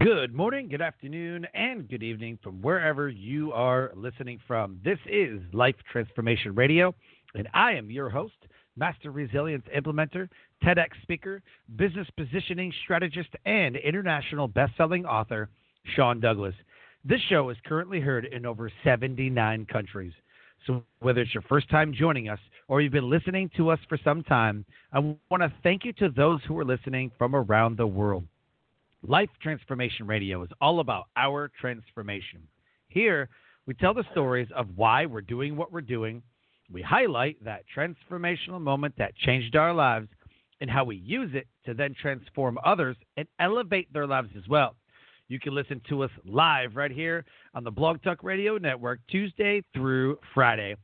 Good morning, good afternoon, and good evening from wherever you are listening from. This is Life Transformation Radio, and I am your host, Master Resilience Implementer, TEDx speaker, business positioning strategist, and international best-selling author, Sean Douglas. This show is currently heard in over 79 countries. So whether it's your first time joining us or you've been listening to us for some time, I want to thank you to those who are listening from around the world. Life Transformation Radio is all about our transformation. Here, we tell the stories of why we're doing what we're doing. We highlight that transformational moment that changed our lives and how we use it to then transform others and elevate their lives as well. You can listen to us live right here on the Blog Talk Radio Network Tuesday through Friday.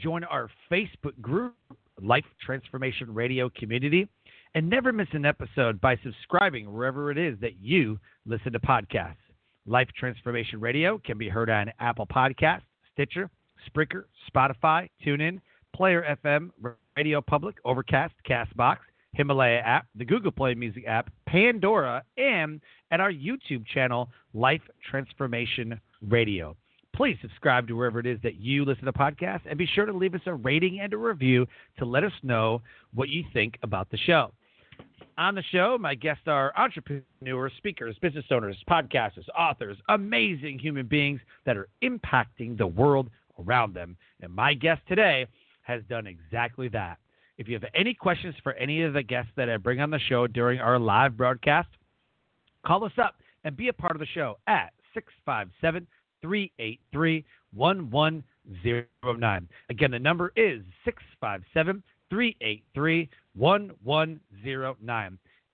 Join our Facebook group, Life Transformation Radio Community, and never miss an episode by subscribing wherever it is that you listen to podcasts. Life Transformation Radio can be heard on Apple Podcasts, Stitcher, Spreaker, Spotify, TuneIn, Player FM, Radio Public, Overcast, CastBox, Himalaya app, the Google Play Music app, Pandora, and at our YouTube channel, Life Transformation Radio. Please subscribe to wherever it is that you listen to podcasts, and be sure to leave us a rating and a review to let us know what you think about the show. On the show, my guests are entrepreneurs, speakers, business owners, podcasters, authors, amazing human beings that are impacting the world around them. And my guest today has done exactly that. If you have any questions for any of the guests that I bring on the show during our live broadcast, call us up and be a part of the show at 657-383-1109. Again, the number is 657-383-1109.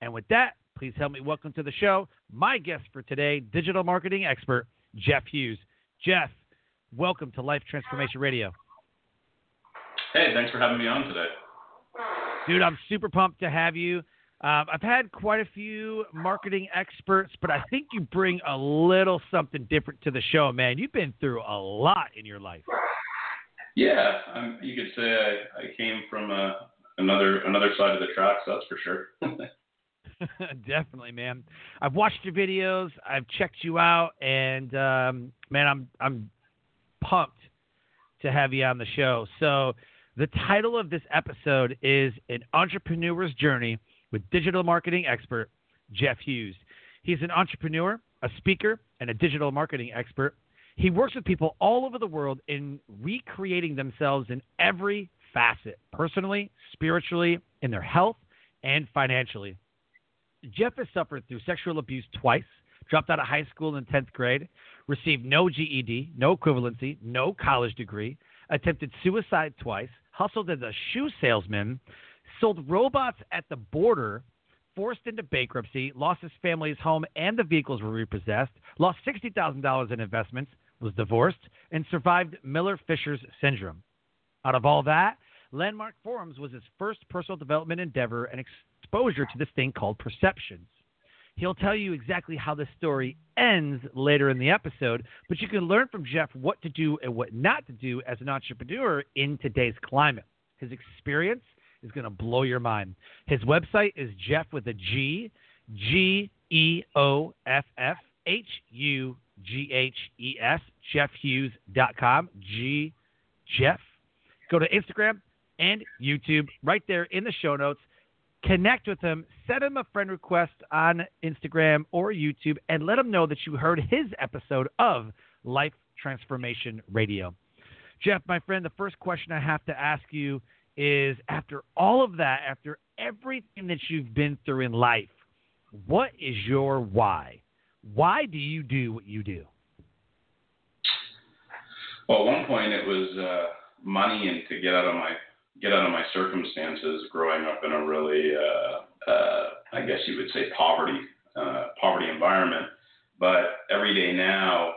And with that, please help me welcome to the show my guest for today, digital marketing expert Geoff Hughes. Geoff, welcome to Life Transformation Radio. Hey, thanks for having me on today. Dude, I'm super pumped to have you. I've had quite a few marketing experts, but I think you bring a little something different to the show, man. You've been through a lot in your life. Yeah, you could say I came from another side of the tracks, that's for sure. Definitely, man. I've watched your videos, I've checked you out, and man, I'm pumped to have you on the show. So the title of this episode is An Entrepreneur's Journey with digital marketing expert Geoff Hughes. He's an entrepreneur, a speaker, and a digital marketing expert. He works with people all over the world in recreating themselves in every facet, personally, spiritually, in their health, and financially. Geoff has suffered through sexual abuse twice, dropped out of high school in 10th grade, received no GED, no equivalency, no college degree, attempted suicide twice, hustled as a shoe salesman, sold robots at the border, forced into bankruptcy, lost his family's home and the vehicles were repossessed, lost $60,000 in investments, was divorced, and survived Miller-Fisher's syndrome. Out of all that, Landmark Forums was his first personal development endeavor and exposure to this thing called perceptions. He'll tell you exactly how this story ends later in the episode, but you can learn from Geoff what to do and what not to do as an entrepreneur in today's climate. His experience is going to blow your mind. His website is Geoff with a G, GeoffHughes, GeoffHughes.com, Geoff. Go to Instagram and YouTube right there in the show notes. Connect with him, send him a friend request on Instagram or YouTube, and let him know that you heard his episode of Life Transformation Radio. Geoff, my friend, the first question I have to ask you is, after all of that, after everything that you've been through in life, what is your why? Why do you do what you do? Well, at one point it was money and to get out of my circumstances. Growing up in a really, I guess you would say, poverty environment. But every day now,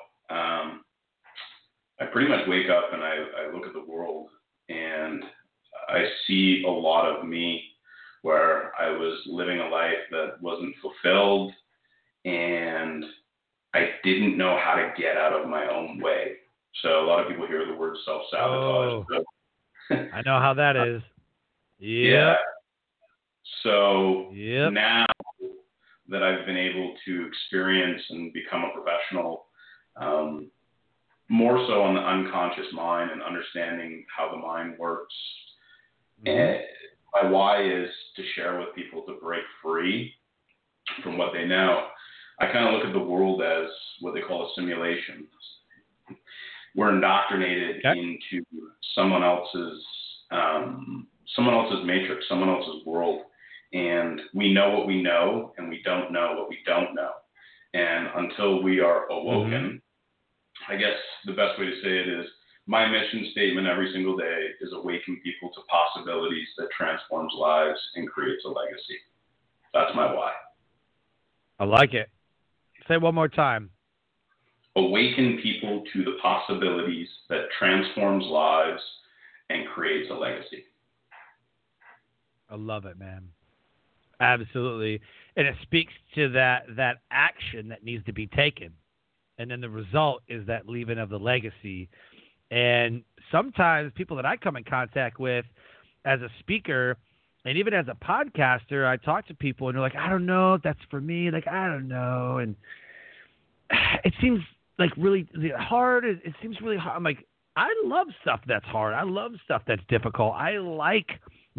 pretty much wake up and I look at the world and I see a lot of me where I was living a life that wasn't fulfilled and I didn't know how to get out of my own way. So a lot of people hear the word self-sabotage. Oh, I know how that is. Yeah. So now that I've been able to experience and become a professional, more so on the unconscious mind and understanding how the mind works. And my why is to share with people to break free from what they know. I kind of look at the world as what they call a simulation. We're indoctrinated into someone else's matrix, someone else's world. And we know what we know, and we don't know what we don't know. And until we are awoken, I guess the best way to say it is my mission statement every single day is awaken people to possibilities that transforms lives and creates a legacy. That's my why. I like it. Say it one more time. Awaken people to the possibilities that transforms lives and creates a legacy. I love it, man. Absolutely. And it speaks to that action that needs to be taken. And then the result is that leaving of the legacy. And sometimes people that I come in contact with as a speaker and even as a podcaster, I talk to people and they're like, I don't know if that's for me. Like, I don't know. And it seems like really hard. It seems really hard. I'm like, I love stuff that's hard. I love stuff that's difficult. I like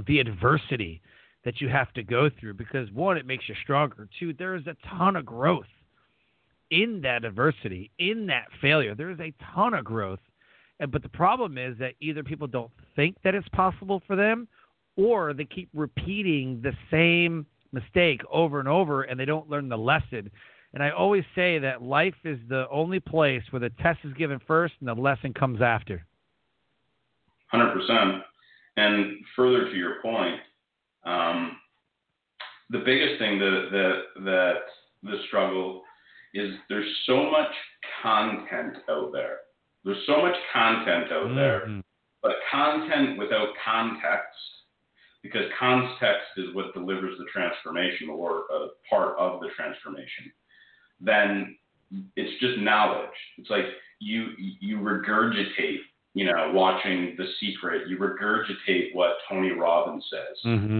the adversity that you have to go through because, one, it makes you stronger. Two, there is a ton of growth in that adversity, in that failure. There is a ton of growth. But the problem is that either people don't think that it's possible for them or they keep repeating the same mistake over and over and they don't learn the lesson. And I always say that life is the only place where the test is given first and the lesson comes after. 100%. And further to your point, the biggest thing that the struggle is there's so much content out there. There's so much content out there, but content without context, because context is what delivers the transformation or a part of the transformation, then it's just knowledge. It's like you regurgitate, watching The Secret, you regurgitate what Tony Robbins says.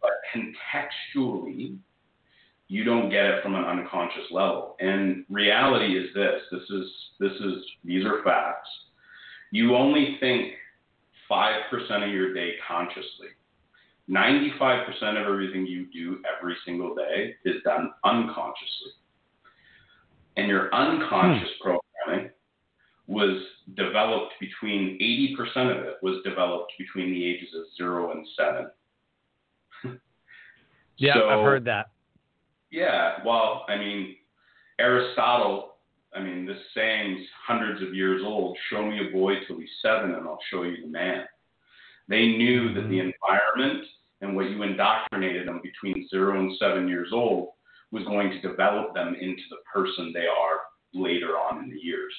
But contextually, you don't get it from an unconscious level. And reality is this. These are facts. You only think 5% of your day consciously. 95% of everything you do every single day is done unconsciously. And your unconscious programming was developed between 80% of it was developed between the ages of 0 and 7. Yeah, so, I've heard that. Yeah, well, Aristotle, this saying's hundreds of years old, show me a boy till he's 7 and I'll show you the man. They knew that the environment and what you indoctrinated them between 0 and 7 years old was going to develop them into the person they are later on in the years.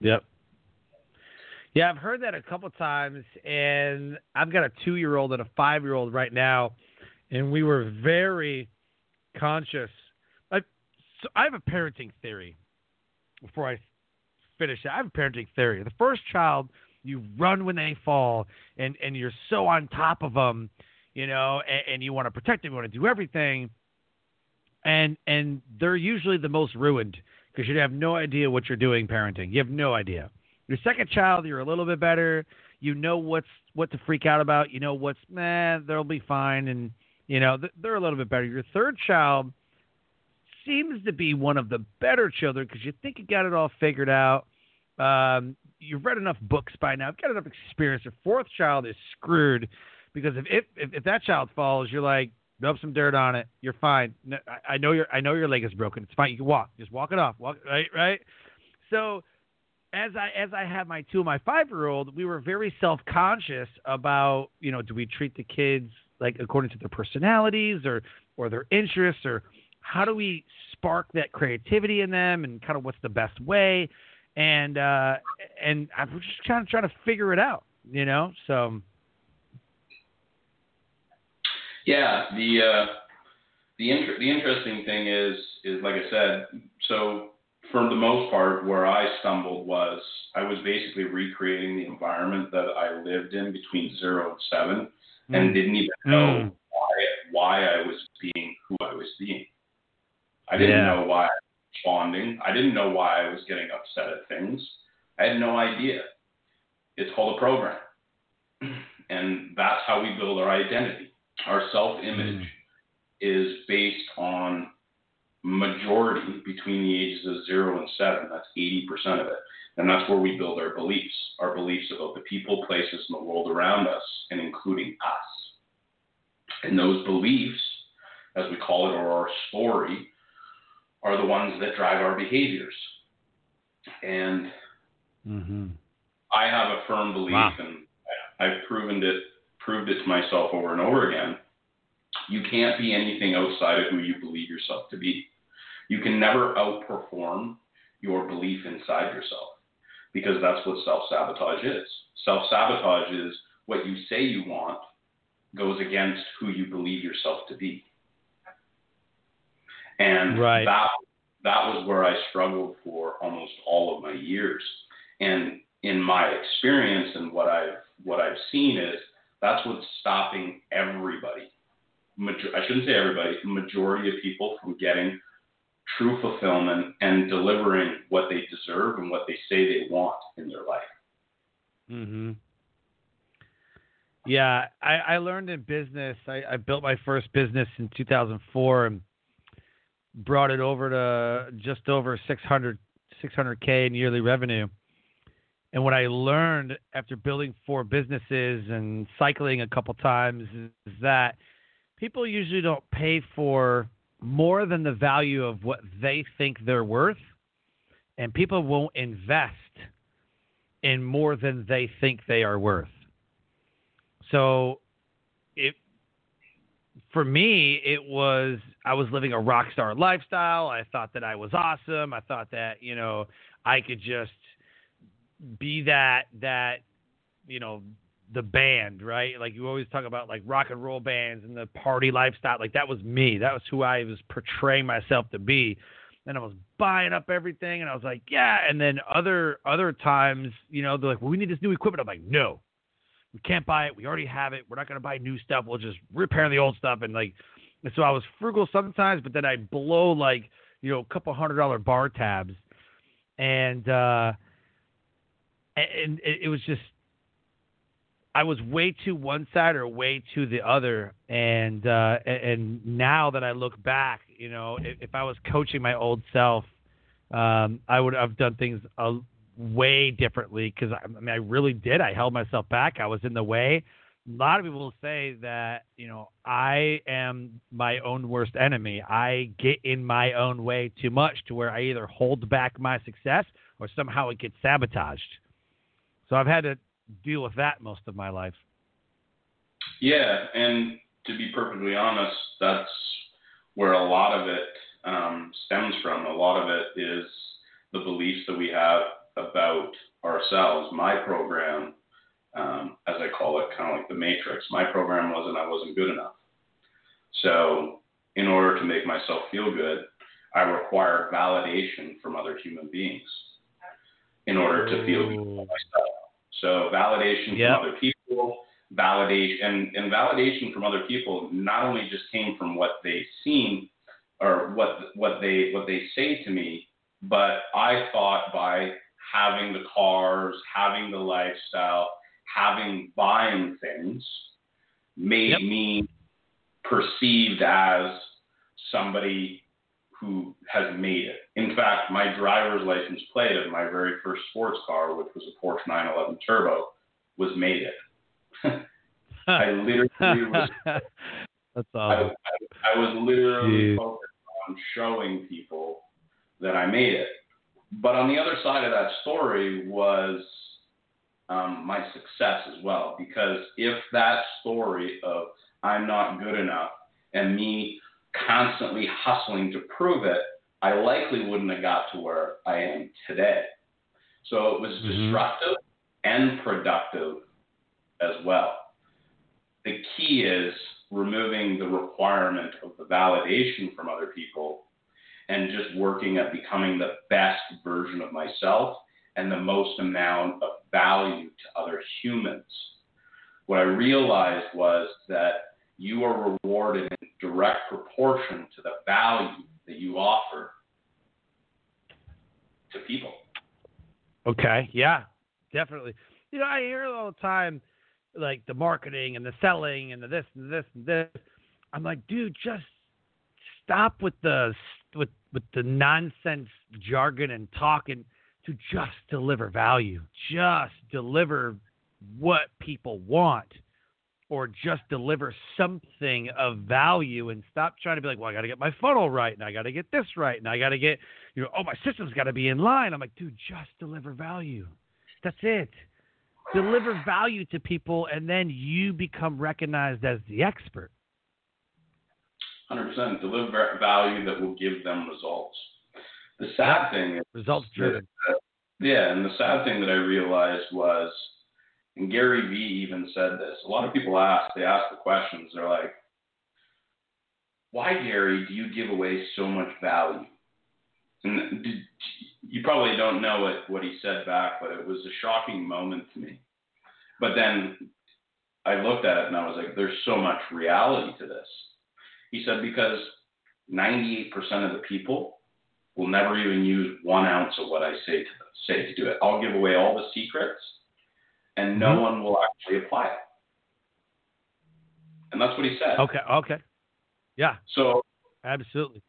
Yep. Yeah, I've heard that a couple times, and I've got a 2-year-old and a 5-year-old right now, and we were very conscious. I have a parenting theory. Before I finish that, I have a parenting theory. The first child, you run when they fall, and you're so on top of them, and you want to protect them, you want to do everything. And they're usually the most ruined because you have no idea what you're doing parenting. You have no idea. Your second child, you're a little bit better. You know what to freak out about. You know what's, they'll be fine, and they're a little bit better. Your third child seems to be one of the better children because you think you got it all figured out. You've read enough books by now. You've got enough experience. Your fourth child is screwed because if that child falls, you're like, rub some dirt on it. You're fine. I know your leg is broken. It's fine. You can walk. Just walk it off. Right. So as I had my 2 and my 5-year-old, we were very self-conscious about, do we treat the kids like according to their personalities or their interests, or how do we spark that creativity in them and kind of what's the best way? And I'm just trying to figure it out, you know? So. Yeah. The interesting thing is like I said, so for the most part, where I stumbled was I was basically recreating the environment that I lived in between 0 and 7 and didn't even know why I was being who I was being. I didn't know why I was bonding. I didn't know why I was getting upset at things. I had no idea. It's called a program. And that's how we build our identity. Our self-image is based on majority between the ages of 0 and 7. That's 80% of it. And that's where we build our beliefs about the people, places, and the world around us, and including us. And those beliefs, as we call it, or our story, are the ones that drive our behaviors. And I have a firm belief, and I've proved it to myself over and over again. You can't be anything outside of who you believe yourself to be. You can never outperform your belief inside yourself, because that's what self-sabotage is. Self-sabotage is what you say you want goes against who you believe yourself to be. And that was where I struggled for almost all of my years. And in my experience and what I've seen is that's what's stopping everybody. I shouldn't say everybody, majority of people from getting true fulfillment and delivering what they deserve and what they say they want in their life. Mm-hmm. Yeah, I learned in business. I built my first business in 2004 and brought it over to just over 600K in yearly revenue. And what I learned after building 4 businesses and cycling a couple times is that people usually don't pay for more than the value of what they think they're worth, and people won't invest in more than they think they are worth. So for me, I was living a rock star lifestyle. I thought that I was awesome. I thought that, you know, I could just be that, you know, the band, right? Like you always talk about like rock and roll bands and the party lifestyle. Like that was me. That was who I was portraying myself to be. And I was buying up everything and I was like, yeah. And then other times, you know, they're like, well, we need this new equipment. I'm like, no, we can't buy it. We already have it. We're not going to buy new stuff. We'll just repair the old stuff. And like, and so I was frugal sometimes, but then I blow like, you know, a couple $100 bar tabs. And it was just, I was way to one side or way to the other. And now that I look back, you know, if I was coaching my old self, I would have done things way differently. Cause I mean, I really did. I held myself back. I was in the way. A lot of people say that, you know, I am my own worst enemy. I get in my own way too much to where I either hold back my success or somehow it gets sabotaged. So I've had to deal with that most of my life. Yeah, and to be perfectly honest, that's where a lot of it stems from. A lot of it is the beliefs that we have about ourselves. My program, as I call it, kind of like the Matrix, my program wasn't I wasn't good enough. So in order to make myself feel good, I require validation from other human beings in order to feel good about myself. So validation from other people, validation, and validation from other people not only just came from what they've seen or what they say to me, but I thought by having the cars, having the lifestyle, buying things made me perceived as somebody who has made it. In fact, my driver's license plate of my very first sports car, which was a Porsche 911 Turbo, was made it. I literally was. That's awesome. I was literally focused on showing people that I made it. But on the other side of that story was my success as well, because if that story of I'm not good enough and me constantly hustling to prove it, I likely wouldn't have got to where I am today. So it was destructive and productive as well. The key is removing the requirement of the validation from other people and just working at becoming the best version of myself and the most amount of value to other humans. What I realized was that you are rewarded in direct proportion to the value that you offer to people. Okay. Yeah, definitely. You know, I hear it all the time, like the marketing and the selling and the this and this and this. I'm like, dude, just stop with the with the nonsense jargon and talking to just deliver value. Just deliver what people want, or just deliver something of value, and stop trying to be like, well, I got to get my funnel right, and I got to get this right, and I got to get, you know, oh, my system's got to be in line. I'm like, dude, just deliver value. That's it. Deliver value to people, and then you become recognized as the expert. 100%. Deliver value that will give them results. The sad thing is results driven. Yeah, and the sad thing that I realized was, and Gary Vee even said this, a lot of people ask, they ask the questions, they're like, why, Gary, do you give away so much value? And you probably don't know what he said back, but it was a shocking moment to me. But then I looked at it and I was like, there's so much reality to this. He said, because 98% of the people will never even use 1 ounce of what I say to do it. I'll give away all the secrets and no one will actually apply it. And that's what he said. Okay. Yeah. So absolutely.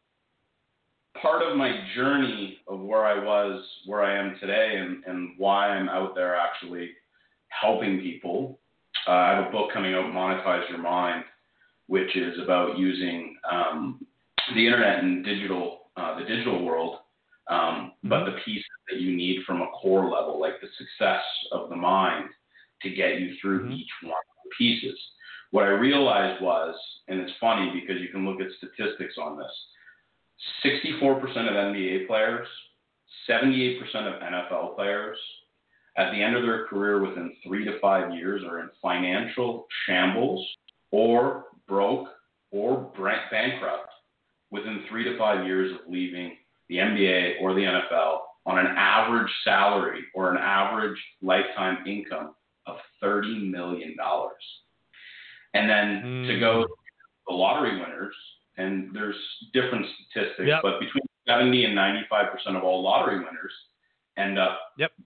Part of my journey of where I am today, and why I'm out there actually helping people. I have a book coming out, Monetize Your Mind, which is about using the internet and the digital world, but the pieces that you need from a core level, like the success of the mind, to get you through each one of the pieces. What I realized was, and it's funny because you can look at statistics on this, 64% of NBA players, 78% of NFL players, at the end of their career within 3 to 5 years are in financial shambles or broke or bankrupt within 3 to 5 years of leaving the NBA or the NFL on an average salary or an average lifetime income of $30 million. And then to go to the lottery winners, and there's different statistics, but between 70 and 95% of all lottery winners end up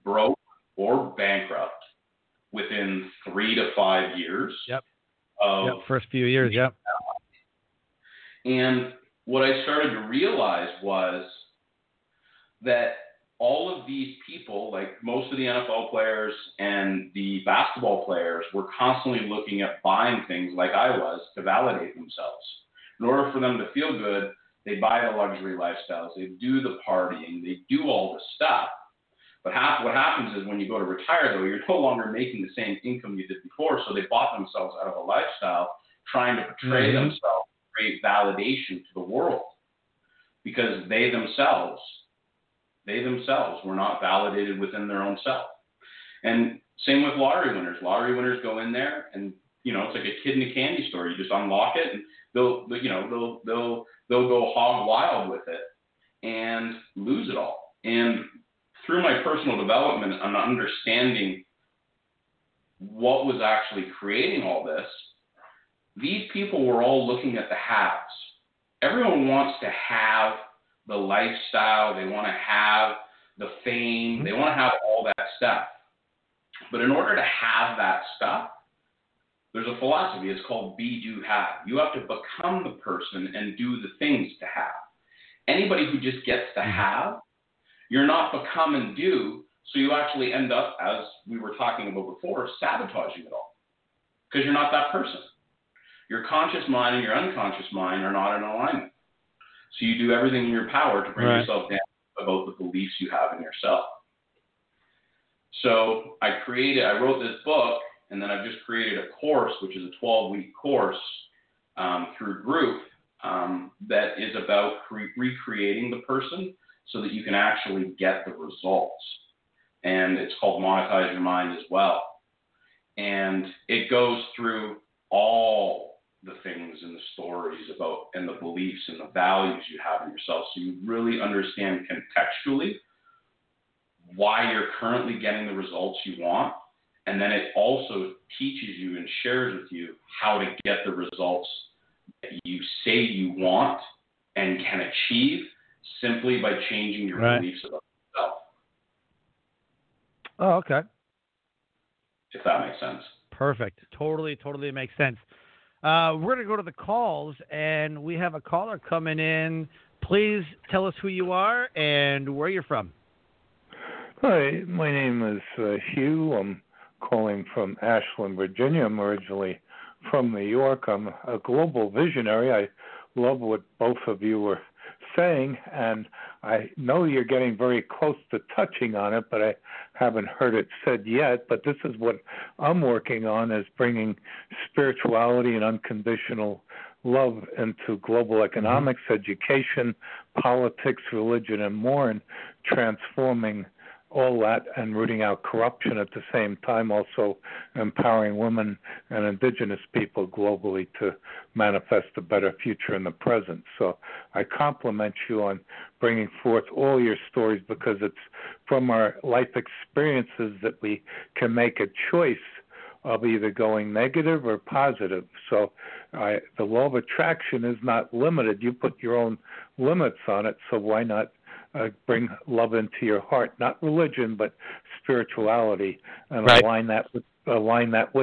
broke or bankrupt within 3 to 5 years. First few years, And what I started to realize was that all of these people, like most of the NFL players and the basketball players, were constantly looking at buying things like I was to validate themselves. In order for them to feel good, they buy the luxury lifestyles, they do the partying, they do all the stuff. But what happens is when you go to retire, though, you're no longer making the same income you did before, so they bought themselves out of a lifestyle, trying to portray themselves, create validation to the world, because they themselves were not validated within their own self. And same with lottery winners. Lottery winners go in there and, you know, it's like a kid in a candy store. You just unlock it and they'll go hog wild with it and lose it all. And through my personal development and understanding what was actually creating all this, these people were all looking at the haves. Everyone wants to have the lifestyle. They want to have the fame. They want to have all that stuff. But in order to have that stuff, there's a philosophy. It's called be, do, have. You have to become the person and do the things to have. Anybody who just gets to have, you're not become and do, so you actually end up, as we were talking about before, sabotaging it all because you're not that person. Your conscious mind and your unconscious mind are not in alignment. So you do everything in your power to bring yourself down about the beliefs you have in yourself. So I wrote this book, and then I've just created a course, which is a 12-week course through group that is about recreating the person so that you can actually get the results. and it's called Monetize Your Mind as well. And it goes through all the things and the stories about and the beliefs and the values you have in yourself, so you really understand contextually why you're currently getting the results you want. And then it also teaches you and shares with you how to get the results that you say you want and can achieve simply by changing your beliefs about yourself. Oh, okay. If that makes sense. Perfect. Totally makes sense. We're going to go to the calls, and we have a caller coming in. Please tell us who you are and where you're from. Hi, my name is Hugh. I'm calling from Ashland, Virginia. I'm originally from New York. I'm a global visionary. I love what both of you were saying, and I know you're getting very close to touching on it, but I haven't heard it said yet. But this is what I'm working on, is bringing spirituality and unconditional love into global economics, education, politics, religion, and more, and transforming all that and rooting out corruption at the same time, also empowering women and indigenous people globally to manifest a better future in the present. So I compliment you on bringing forth all your stories, because it's from our life experiences that we can make a choice of either going negative or positive. So the law of attraction is not limited. You put your own limits on it, so why not bring love into your heart, not religion, but spirituality, and align that with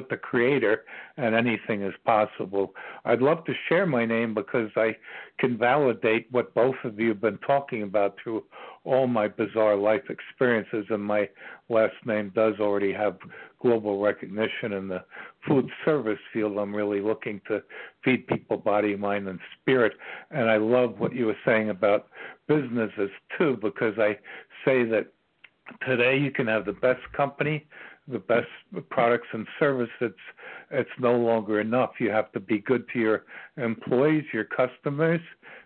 the Creator, and anything is possible. I'd love to share my name because I can validate what both of you have been talking about through all my bizarre life experiences, and my last name does already have global recognition in the food service field. I'm really looking to feed people body, mind, and spirit, and I love what you were saying about businesses too, because I say that today you can have the best company, the best products and services. It's no longer enough. You have to be good to your employees, your customers,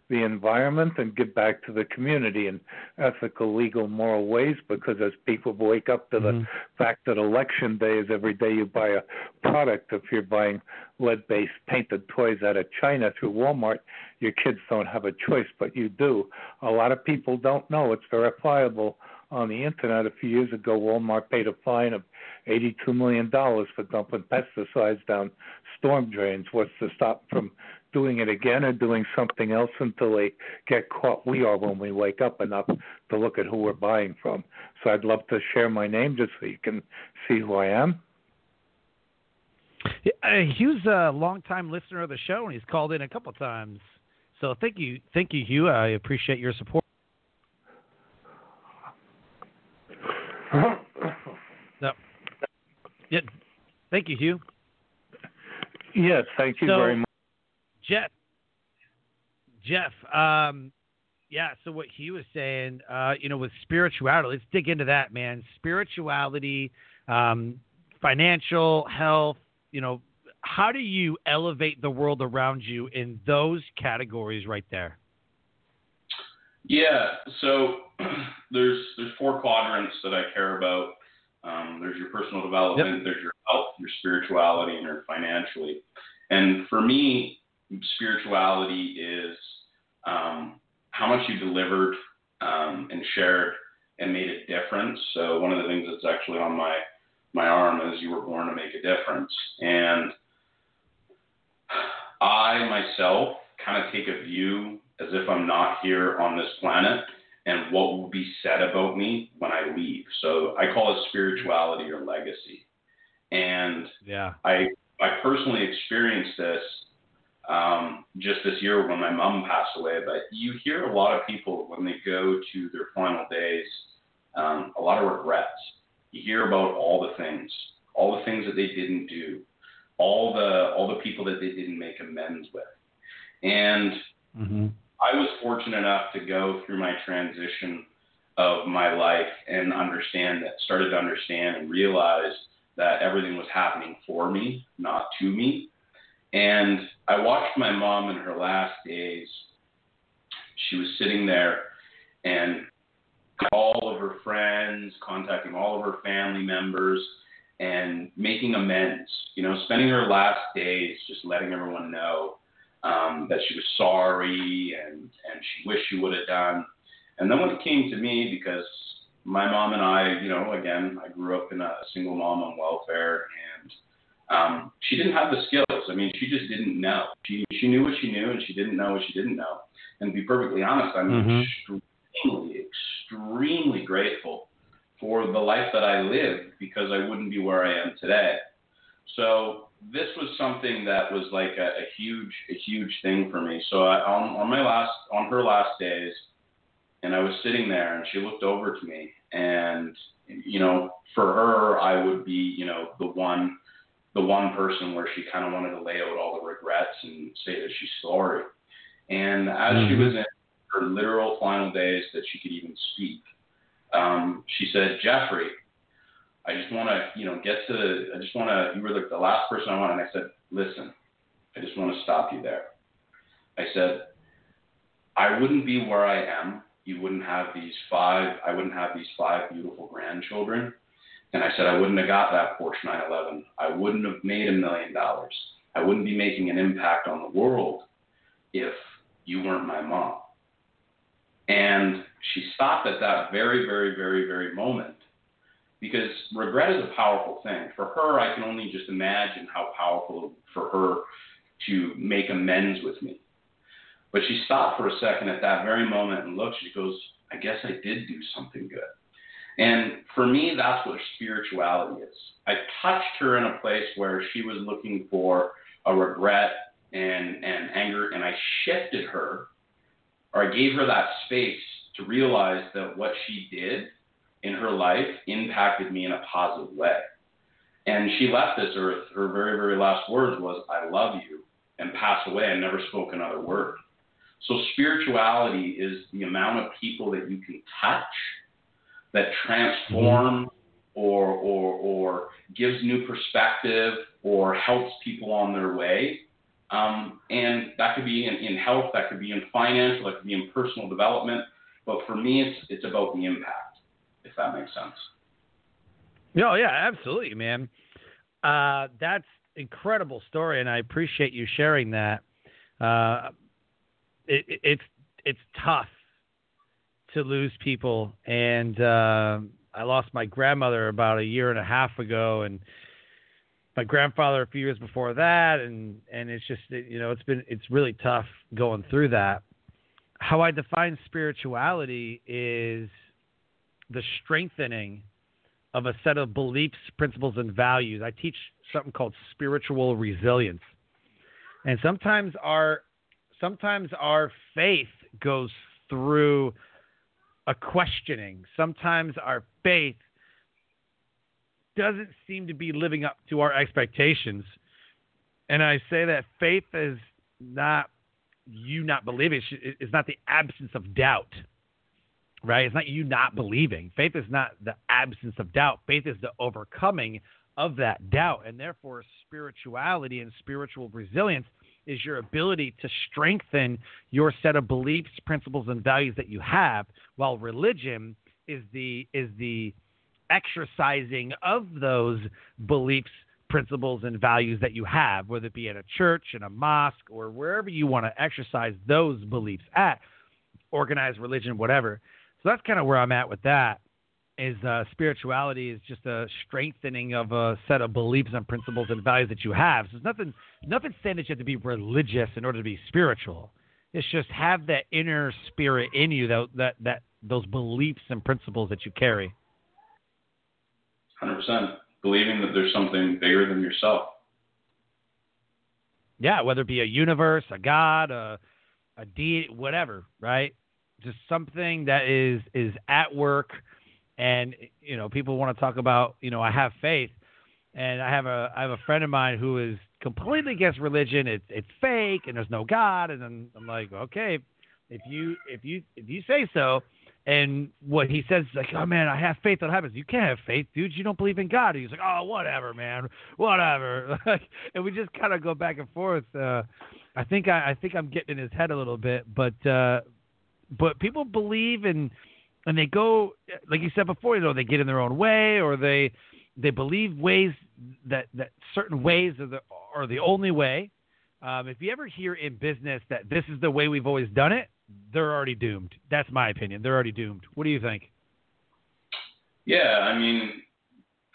the environment, and give back to the community in ethical, legal, moral ways, because as people wake up to the fact that election day is every day you buy a product. If you're buying lead-based painted toys out of China through Walmart, your kids don't have a choice, but you do. A lot of people don't know. It's verifiable on the internet. A few years ago, Walmart paid a fine of $82 million for dumping pesticides down storm drains. What's to stop from doing it again or doing something else until they get caught? We are, when we wake up, enough to look at who we're buying from. So I'd love to share my name just so you can see who I am. Hugh's a longtime listener of the show, and he's called in a couple of times. So thank you, Hugh. I appreciate your support. Yeah. Thank you, Hugh. Yes, thank you very much. Geoff, so what he was saying, with spirituality, let's dig into that, man. Spirituality, financial, health, how do you elevate the world around you in those categories right there? Yeah, so there's four quadrants that I care about. There's your personal development, there's your health, your spirituality, and your financially. And for me, spirituality is how much you delivered and shared and made a difference. So one of the things that's actually on my arm is you were born to make a difference. And I myself kind of take a view as if I'm not here on this planet and what will be said about me when I leave. So I call it spirituality or legacy. And I personally experienced this just this year when my mom passed away. But you hear a lot of people, when they go to their final days, a lot of regrets. You hear about all the things that they didn't do, all the people that they didn't make amends with. And I was fortunate enough to go through my transition of my life and started to understand and realize that everything was happening for me, not to me. And I watched my mom in her last days. She was sitting there, and all of her friends, contacting all of her family members, and making amends, you know, spending her last days just letting everyone know that she was sorry and she wished she would have done. And then when it came to me, because my mom and I, you know, again, I grew up in a single mom on welfare, and she didn't have the skills. I mean, she just didn't know. She knew what she knew, and she didn't know what she didn't know. And to be perfectly honest, I'm extremely grateful for the life that I lived, because I wouldn't be where I am today. So this was something that was like a huge thing for me. So on her last days, and I was sitting there, and she looked over to me, and, you know, for her, I would be, you know, the one person where she kind of wanted to lay out all the regrets and say that she's sorry. And as she was in her literal final days that she could even speak, she said, "Jeffrey, you were like the last person I wanted." And I said, "Listen, I just want to stop you there." I said, "I wouldn't be where I am. I wouldn't have these five beautiful grandchildren." And I said, "I wouldn't have got that Porsche 911. I wouldn't have made $1 million. I wouldn't be making an impact on the world if you weren't my mom." And she stopped at that very, very, very, very moment, because regret is a powerful thing. For her, I can only just imagine how powerful for her to make amends with me. But she stopped for a second at that very moment and looked. She goes, "I guess I did do something good." And for me, that's what spirituality is. I touched her in a place where she was looking for a regret and anger, and I shifted her, or I gave her that space to realize that what she did in her life impacted me in a positive way. And she left this earth. Her very, very last words was, "I love you," and passed away and never spoke another word. So spirituality is the amount of people that you can touch that transform or gives new perspective or helps people on their way. And that could be in health, that could be in finance, that could be in personal development. But for me, it's about the impact, if that makes sense. No, yeah, absolutely, man. That's incredible story, and I appreciate you sharing that. It's tough to lose people, and I lost my grandmother about a year and a half ago, and my grandfather a few years before that, and it's just, you know, it's really tough going through that. How I define spirituality is the strengthening of a set of beliefs, principles, and values. I teach something called spiritual resilience, and sometimes our faith goes through a questioning. Sometimes our faith doesn't seem to be living up to our expectations. And I say that faith is not you not believing. It's not the absence of doubt, right? It's not you not believing. Faith is not the absence of doubt. Faith is the overcoming of that doubt. And therefore, spirituality and spiritual resilience is your ability to strengthen your set of beliefs, principles, and values that you have, while religion is the exercising of those beliefs, principles, and values that you have, whether it be at a church, in a mosque, or wherever you want to exercise those beliefs at, organized religion, whatever. So that's kind of where I'm at with that, is spirituality is just a strengthening of a set of beliefs and principles and values that you have. So it's nothing saying that you have to be religious in order to be spiritual. It's just have that inner spirit in you, that those beliefs and principles that you carry. 100%. Believing that there's something bigger than yourself. Yeah, whether it be a universe, a God, a deity, whatever, right? Just something that is at work. And, you know, people want to talk about, you know, I have faith, and I have a friend of mine who is completely against religion. It's fake, and there's no God. And then I'm like, okay, if you say so. And what he says is like, "Oh, man, I have faith that happens." You can't have faith, dude. You don't believe in God. And he's like, "Oh, whatever, man, whatever." And we just kind of go back and forth. I think I'm getting in his head a little bit, but people believe in and they go, like you said before, you know, they get in their own way, or they believe ways that certain ways are the only way. If you ever hear in business that this is the way we've always done it, they're already doomed. That's my opinion. They're already doomed. What do you think? Yeah, I mean,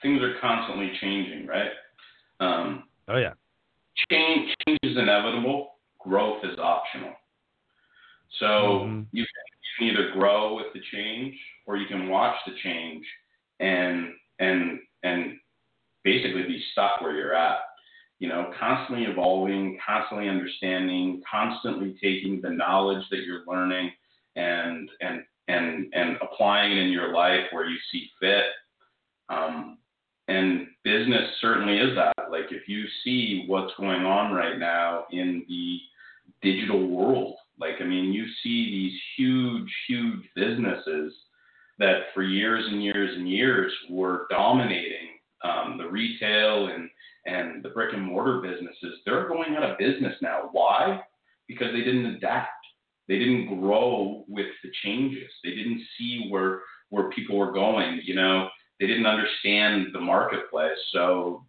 things are constantly changing, right? Oh, yeah. Change is inevitable. Growth is optional. So you can either grow with the change, or you can watch the change and basically be stuck where you're at. You know, constantly evolving, constantly understanding, constantly taking the knowledge that you're learning and applying it in your life where you see fit. And business certainly is that. Like, if you see what's going on right now in the digital world, like, I mean, you see these huge, huge businesses that for years and years and years were dominating the retail and the brick and mortar businesses. They're going out of business now. Why? Because they didn't adapt. They didn't grow with the changes. They didn't see where people were going, you know. They didn't understand the marketplace. So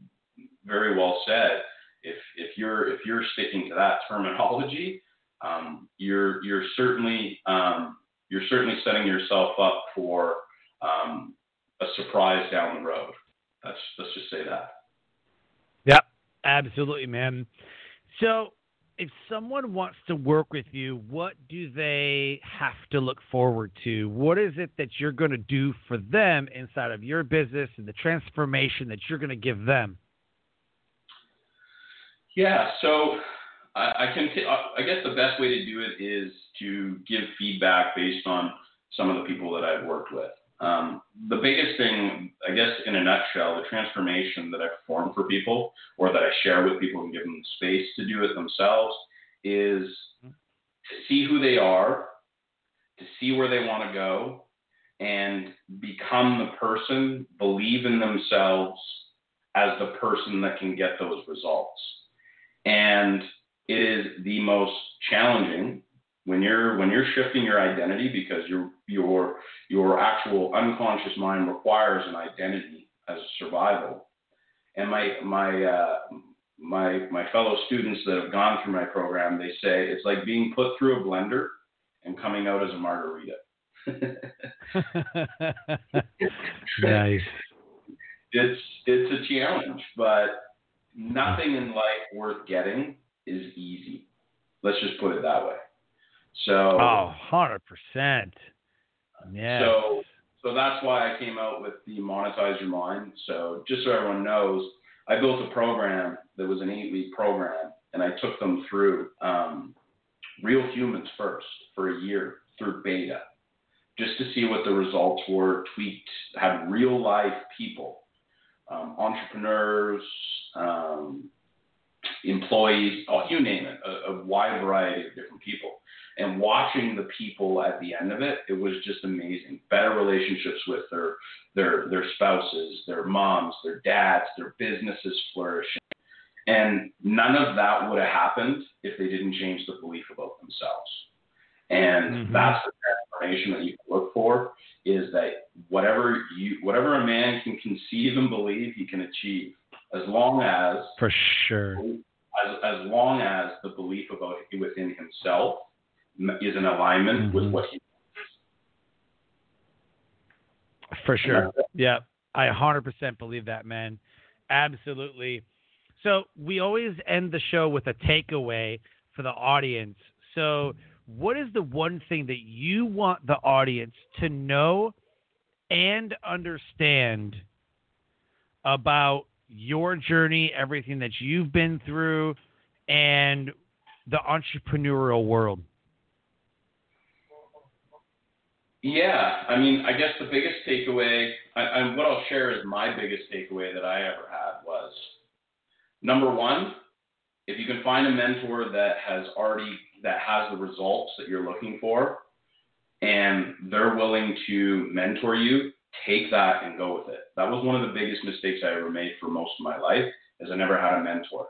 very well said. If you're sticking to that terminology, you're certainly setting yourself up for a surprise down the road. Let's just say that. Yeah, absolutely, man. So if someone wants to work with you, what do they have to look forward to? What is it that you're going to do for them inside of your business and the transformation that you're going to give them? Yeah, so I guess the best way to do it is to give feedback based on some of the people that I've worked with. The biggest thing, I guess, in a nutshell, the transformation that I've formed for people, or that I share with people and give them space to do it themselves, is to see who they are, to see where they want to go, and become the person, believe in themselves as the person that can get those results. And it is the most challenging when you're shifting your identity, because your actual unconscious mind requires an identity as a survival. And my fellow students that have gone through my program, they say it's like being put through a blender and coming out as a margarita. Nice. It's a challenge, but nothing in life worth getting is easy. Let's just put it that way. So, 100%. Yeah. So that's why I came out with the Monetize Your Mind. So just so everyone knows, I built a program that was an 8-week program, and I took them through real humans first for a year through beta, just to see what the results were. Tweaked, had real life people, entrepreneurs, employees, you name it, a wide variety of different people. And watching the people at the end of it, it was just amazing. Better relationships with their spouses, their moms, their dads, their businesses flourishing. And none of that would have happened if they didn't change the belief about themselves. And that's the transformation that you can look for, is that whatever a man can conceive and believe, he can achieve. As long as the belief about it within himself is in alignment with what he wants. For sure. Yeah. I 100% believe that, man. Absolutely. So we always end the show with a takeaway for the audience. So what is the one thing that you want the audience to know and understand about your journey, everything that you've been through, and the entrepreneurial world? Yeah, I mean, I guess the biggest takeaway, and what I'll share is my biggest takeaway that I ever had was, number one, if you can find a mentor that has the results that you're looking for, and they're willing to mentor you, take that and go with it. That was one of the biggest mistakes I ever made for most of my life, is I never had a mentor.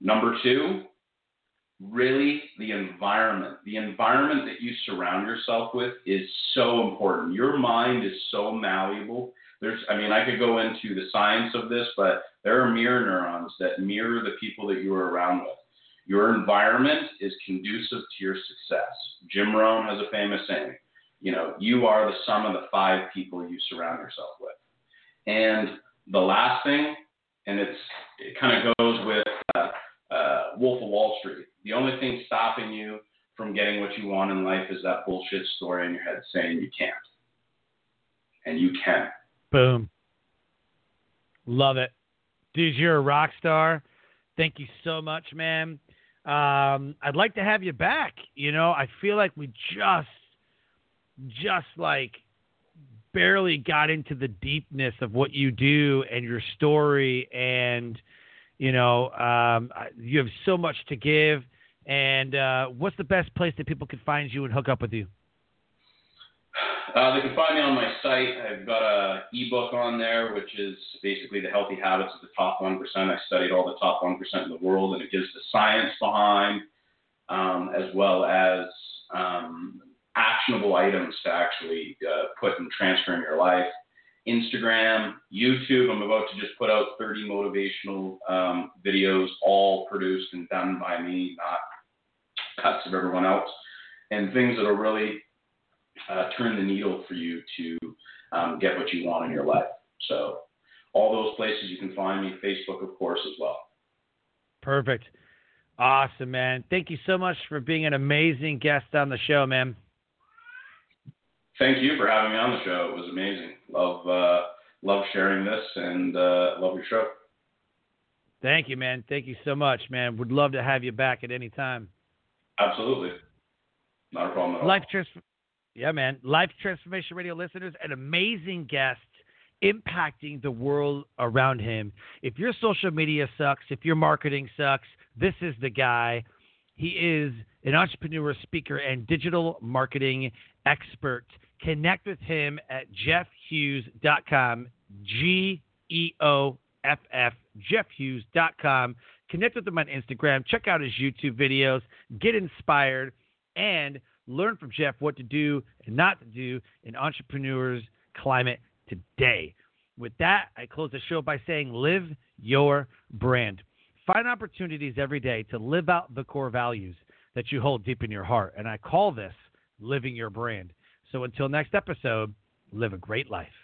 Number two, really the environment. The environment that you surround yourself with is so important. Your mind is so malleable. I could go into the science of this, but there are mirror neurons that mirror the people that you are around with. Your environment is conducive to your success. Jim Rohn has a famous saying, you are the sum of the five people you surround yourself with. And the last thing, and it kind of goes with Wolf of Wall Street. The only thing stopping you from getting what you want in life is that bullshit story in your head saying you can't. And you can. Boom. Love it. Dude, you're a rock star. Thank you so much, man. I'd like to have you back. I feel like we just like barely got into the deepness of what you do and your story, and you have so much to give. And what's the best place that people can find you and hook up with you? They can find me on my site. I've got an ebook on there, which is basically the healthy habits of the top 1%. I studied all the top 1% in the world, and it gives the science behind, as well as actionable items to actually put and transfer in your life. Instagram, YouTube. I'm about to just put out 30 motivational videos, all produced and done by me, not cuts of everyone else, and things that are really turn the needle for you to get what you want in your life. So all those places you can find me, Facebook, of course, as well. Perfect. Awesome, man. Thank you so much for being an amazing guest on the show, man. Thank you for having me on the show. It was amazing. Love sharing this, and love your show. Thank you, man. Thank you so much, man. Would love to have you back at any time. Absolutely. Not a problem at all. Yeah, man. Life Transformation Radio listeners, an amazing guest impacting the world around him. If your social media sucks, if your marketing sucks, this is the guy. He is an entrepreneur, speaker, and digital marketing expert. Connect with him at geoffhughes.com, GEOFF, geoffhughes.com. Connect with him on Instagram. Check out his YouTube videos. Get inspired and learn from Geoff what to do and not to do in entrepreneurs' climate today. With that, I close the show by saying live your brand. Find opportunities every day to live out the core values that you hold deep in your heart. And I call this living your brand. So until next episode, live a great life.